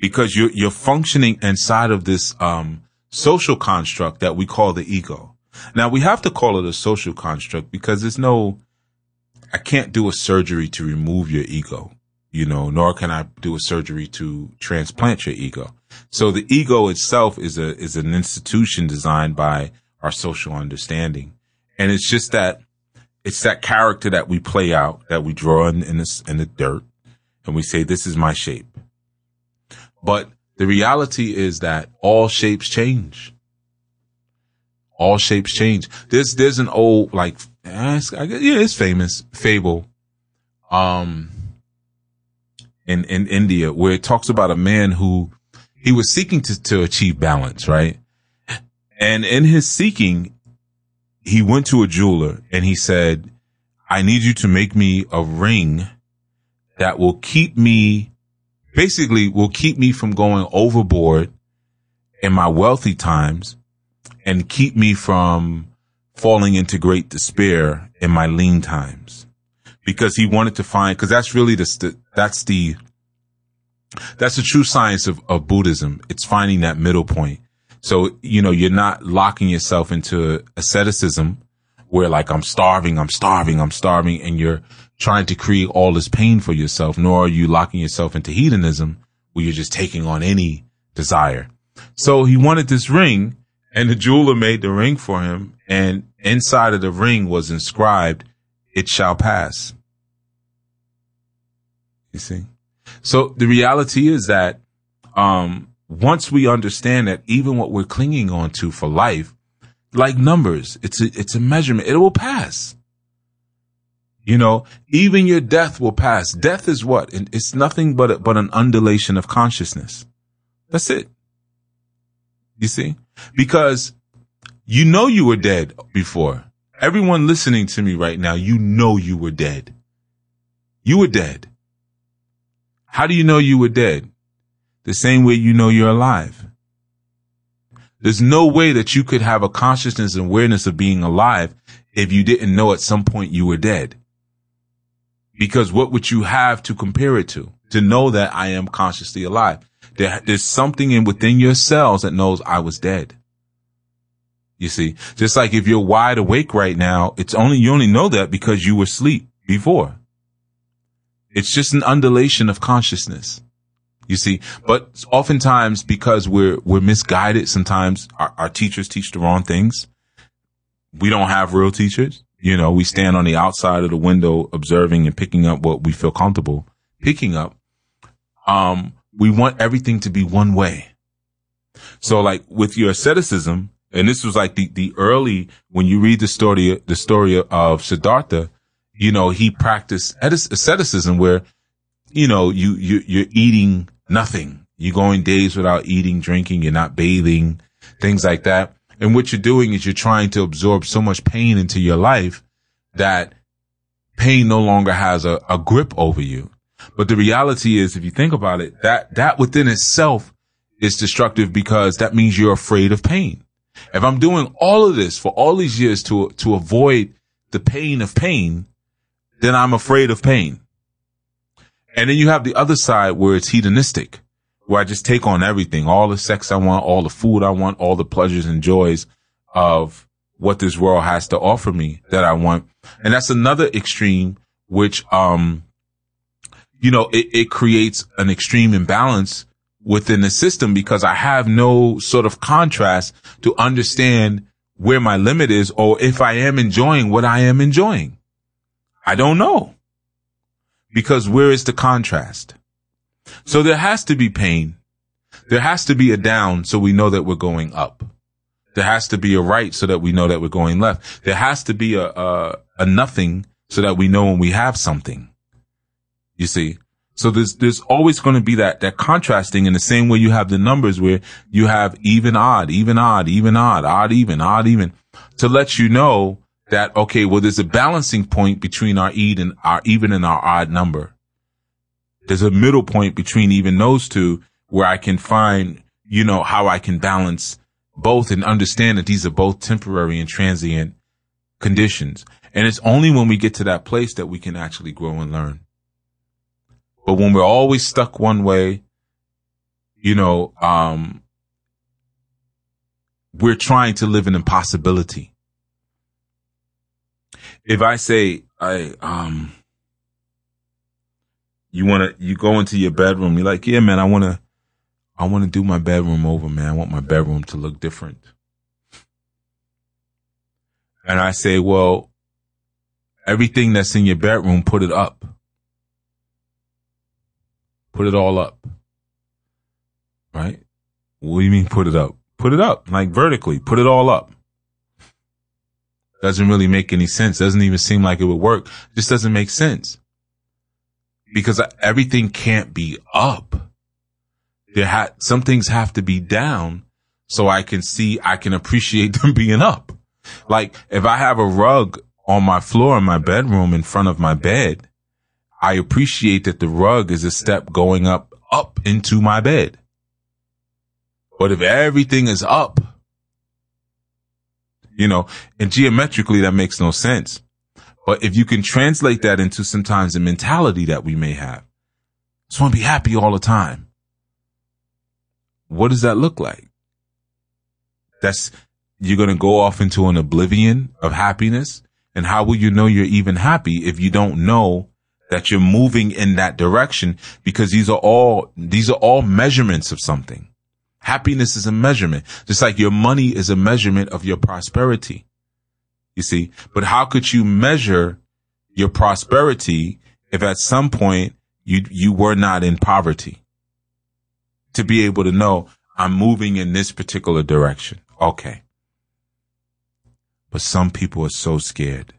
because you're, you're functioning inside of this, um, social construct that we call the ego. Now, we have to call it a social construct, because there's no, I can't do a surgery to remove your ego, you know, nor can I do a surgery to transplant your ego. So the ego itself is a, is an institution designed by our social understanding. And it's just that, it's that character that we play out, that we draw in, in the, in the dirt, and we say, this is my shape. But the reality is that all shapes change. All shapes change. There's, there's an old, like, yeah, it's famous fable, um, in, in India, where it talks about a man who, he was seeking to, to achieve balance, right? And in his seeking, he went to a jeweler and he said, I need you to make me a ring that will keep me, basically will keep me from going overboard in my wealthy times, and keep me from falling into great despair in my lean times. Because he wanted to find, because that's really the, that's the, that's the true science of, of Buddhism. It's finding that middle point. So, you know, you're not locking yourself into asceticism where, like, I'm starving, I'm starving, I'm starving, and you're trying to create all this pain for yourself, nor are you locking yourself into hedonism where you're just taking on any desire. So he wanted this ring, and the jeweler made the ring for him, and inside of the ring was inscribed, it shall pass. You see? So the reality is that, um, once we understand that even what we're clinging on to for life, like numbers, it's a, it's a measurement. It will pass. You know, even your death will pass. Death is what? It's nothing but a, but an undulation of consciousness. That's it. You see? Because you know you were dead before. Everyone listening to me right now, you know you were dead. You were dead. How do you know you were dead? The same way you know you're alive. There's no way that you could have a consciousness and awareness of being alive if you didn't know at some point you were dead. Because what would you have to compare it to? To know that I am consciously alive. There, there's something in within your cells that knows I was dead. You see, just like if you're wide awake right now, it's only, you only know that because you were asleep before. It's just an undulation of consciousness. You see, but oftentimes because we're, we're misguided, sometimes our, our teachers teach the wrong things. We don't have real teachers. You know, we stand on the outside of the window observing and picking up what we feel comfortable picking up. Um, we want everything to be one way. So like with your asceticism, and this was like the, the early, when you read the story, the story of Siddhartha, you know, he practiced asceticism where, you know, you, you, you're eating nothing. You're going days without eating, drinking, you're not bathing, things like that. And what you're doing is you're trying to absorb so much pain into your life that pain no longer has a, a grip over you. But the reality is, if you think about it, that, that within itself is destructive because that means you're afraid of pain. If I'm doing all of this for all these years to, to avoid the pain of pain, then I'm afraid of pain. And then you have the other side where it's hedonistic, where I just take on everything, all the sex I want, all the food I want, all the pleasures and joys of what this world has to offer me that I want. And that's another extreme, which, um, you know, it, it creates an extreme imbalance within the system because I have no sort of contrast to understand where my limit is or if I am enjoying what I am enjoying. I don't know. Because where is the contrast? So there has to be pain. There has to be a down so we know that we're going up. There has to be a right so that we know that we're going left. There has to be a, a, a nothing so that we know when we have something. You see? So there's, there's always going to be that, that contrasting in the same way you have the numbers where you have even odd, even odd, even odd, odd, even, odd, even to let you know that, okay, well, there's a balancing point between our even, our even and our odd number. There's a middle point between even those two where I can find, you know, how I can balance both and understand that these are both temporary and transient conditions. And it's only when we get to that place that we can actually grow and learn. But when we're always stuck one way, you know, um, we're trying to live in impossibility. If I say, I, um, you want to, you go into your bedroom, you're like, yeah, man, I want to, I want to do my bedroom over, man. I want my bedroom to look different. And I say, well, everything that's in your bedroom, put it up. Put it all up. Right? What do you mean put it up? Put it up, like vertically, put it all up. Doesn't really make any sense. Doesn't even seem like it would work. Just doesn't make sense. Because everything can't be up. There ha- some things have to be down so I can see, I can appreciate them being up. Like if I have a rug on my floor in my bedroom in front of my bed, I appreciate that the rug is a step going up, up into my bed. But if everything is up, you know, and geometrically that makes no sense. But if you can translate that into sometimes the mentality that we may have, just want to be happy all the time. What does that look like? That's, you're going to go off into an oblivion of happiness. And how will you know you're even happy if you don't know that you're moving in that direction? Because these are all, these are all measurements of something. Happiness is a measurement, just like your money is a measurement of your prosperity. You see, but how could you measure your prosperity if at some point you, you were not in poverty? to be able to know I'm moving in this particular direction. Okay. But some people are so scared.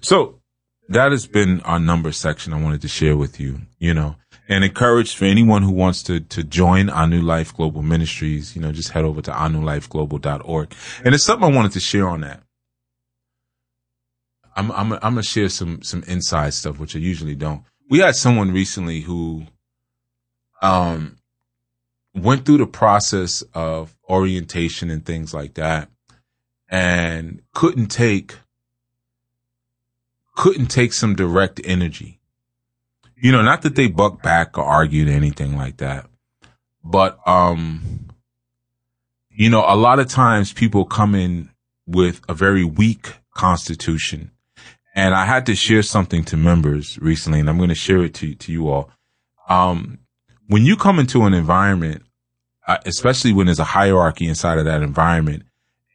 So that has been our number section I wanted to share with you, you know, and encourage for anyone who wants to, to join Anu Life Global Ministries, you know, just head over to anu life global dot org. And it's something I wanted to share on that. I'm, I'm, I'm going to share some, some inside stuff, which I usually don't. We had someone recently who, um, went through the process of orientation and things like that and couldn't take, couldn't take some direct energy. You know, not that they bucked back or argued or anything like that, but, um, you know, a lot of times people come in with a very weak constitution. And I had to share something to members recently, and I'm going to share it to, to you all. Um, when you come into an environment, especially when there's a hierarchy inside of that environment,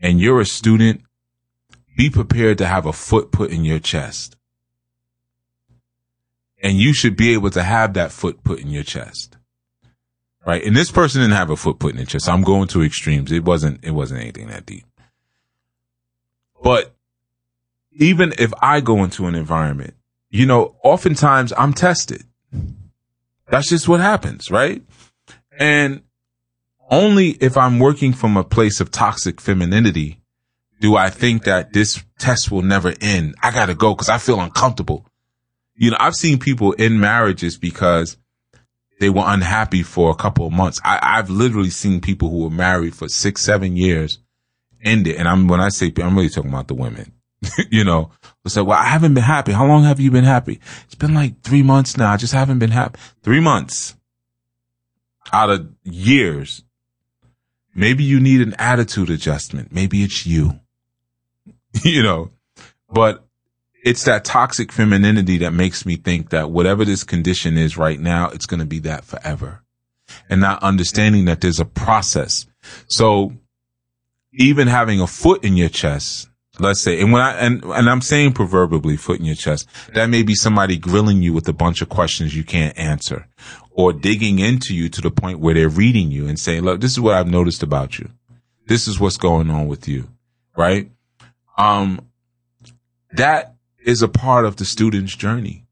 and you're a student, be prepared to have a foot put in your chest. And you should be able to have that foot put in your chest. Right? And this person didn't have a foot put in their chest. I'm going to extremes. It wasn't, it wasn't anything that deep. But even if I go into an environment, you know, oftentimes I'm tested. That's just what happens, right? And only if I'm working from a place of toxic femininity do I think that this test will never end. I got to go because I feel uncomfortable. You know, I've seen people in marriages because they were unhappy for a couple of months. I, I've literally seen people who were married for six, seven years end it. And I'm when I say I'm really talking about the women. You know, it's like, well, I haven't been happy. How long have you been happy? It's been like three months now. I just haven't been happy. Three months out of years. Maybe you need an attitude adjustment. Maybe it's you, you know, but it's that toxic femininity that makes me think that whatever this condition is right now, it's going to be that forever, and not understanding that there's a process. So even having a foot in your chest, let's say, and when I, and, and I'm saying proverbially foot in your chest, that may be somebody grilling you with a bunch of questions you can't answer, or digging into you to the point where they're reading you and saying, look, this is what I've noticed about you. This is what's going on with you. Right. Um, that is a part of the student's journey.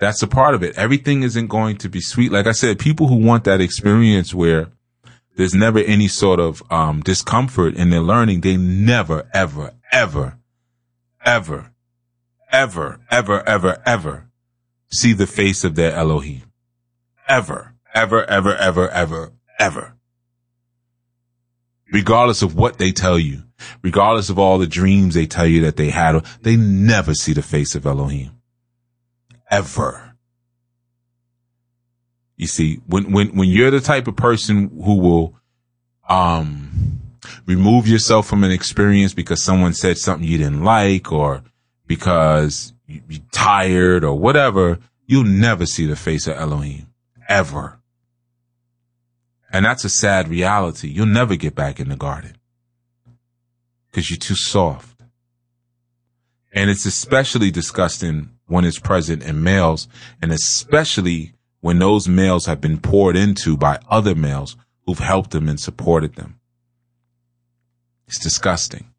That's a part of it. Everything isn't going to be sweet. Like I said, people who want that experience where there's never any sort of um discomfort in their learning, they never, ever, ever, ever, ever, ever, ever, ever see the face of their Elohim. Ever, ever, ever, ever, ever, ever. Regardless of what they tell you, regardless of all the dreams they tell you that they had, they never see the face of Elohim. Ever. You see, when, when, when you're the type of person who will, um, remove yourself from an experience because someone said something you didn't like, or because you, you're tired or whatever, you'll never see the face of Elohim ever. And that's a sad reality. You'll never get back in the garden because you're too soft. And it's especially disgusting when it's present in males, and especially when those males have been poured into by other males who've helped them and supported them. It's disgusting.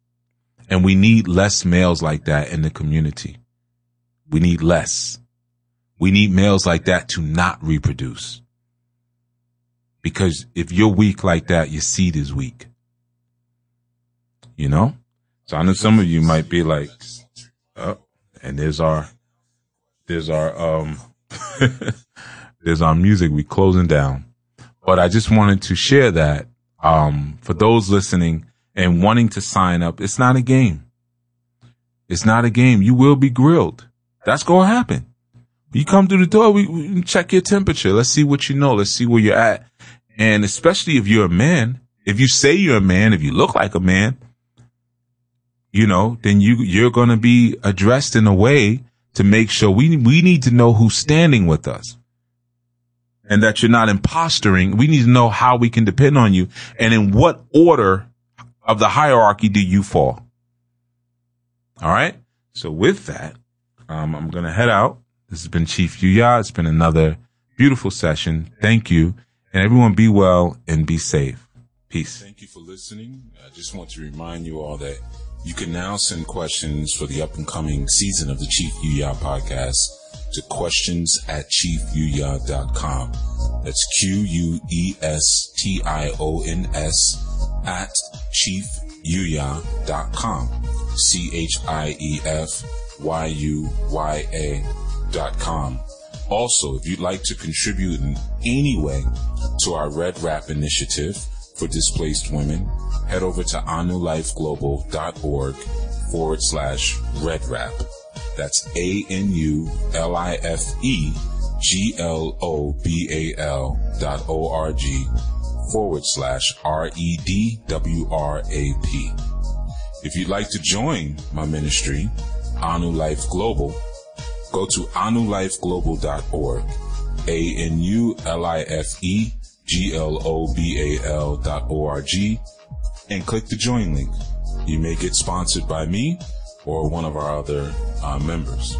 And we need less males like that in the community. We need less. We need males like that to not reproduce. Because if you're weak like that, your seed is weak. You know? So I know some of you might be like, oh, and there's our, there's our, um, there's our music. We closing down, but I just wanted to share that, um, for those listening and wanting to sign up, it's not a game. It's not a game. You will be grilled. That's going to happen. You come through the door, we, we check your temperature. Let's see what you know. Let's see where you're at. And especially if you're a man, if you say you're a man, if you look like a man, you know, then you, you're going to be addressed in a way to make sure we, we need to know who's standing with us. And that you're not impostering. We need to know how we can depend on you. And in what order of the hierarchy do you fall? All right. So with that, um, I'm going to head out. This has been Chief Yuya. It's been another Beautiful session. Thank you. And everyone be well and be safe. Peace. Thank you for listening. I just want to remind you all that you can now send questions for the up and coming season of the Chief Yuya podcast to questions at chief yuya dot com. That's Q U E S T I O N S at chief yuya dot com. C H I E F Y U Y A dot com. Also, if you'd like to contribute in any way to our Red Wrap initiative for displaced women, head over to anulifeglobal.org forward slash Red Wrap. That's A-N-U-L-I-F-E-G-L-O-B-A-L dot O-R-G forward slash R-E-D-W-R-A-P. If you'd like to join my ministry, Anu Life Global, go to anu life global dot org, A-N-U-L-I-F-E-G-L-O-B-A-L dot O-R-G, and click the join link. You may get sponsored by me or one of our other uh, members.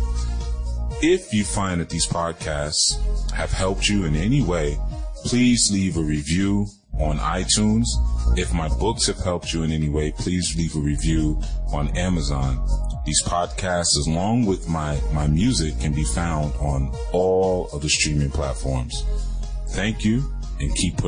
If you find that these podcasts have helped you in any way, please leave a review on iTunes. If my books have helped you in any way, please leave a review on Amazon. These podcasts, along with my, my music, can be found on all of the streaming platforms. Thank you, and keep putting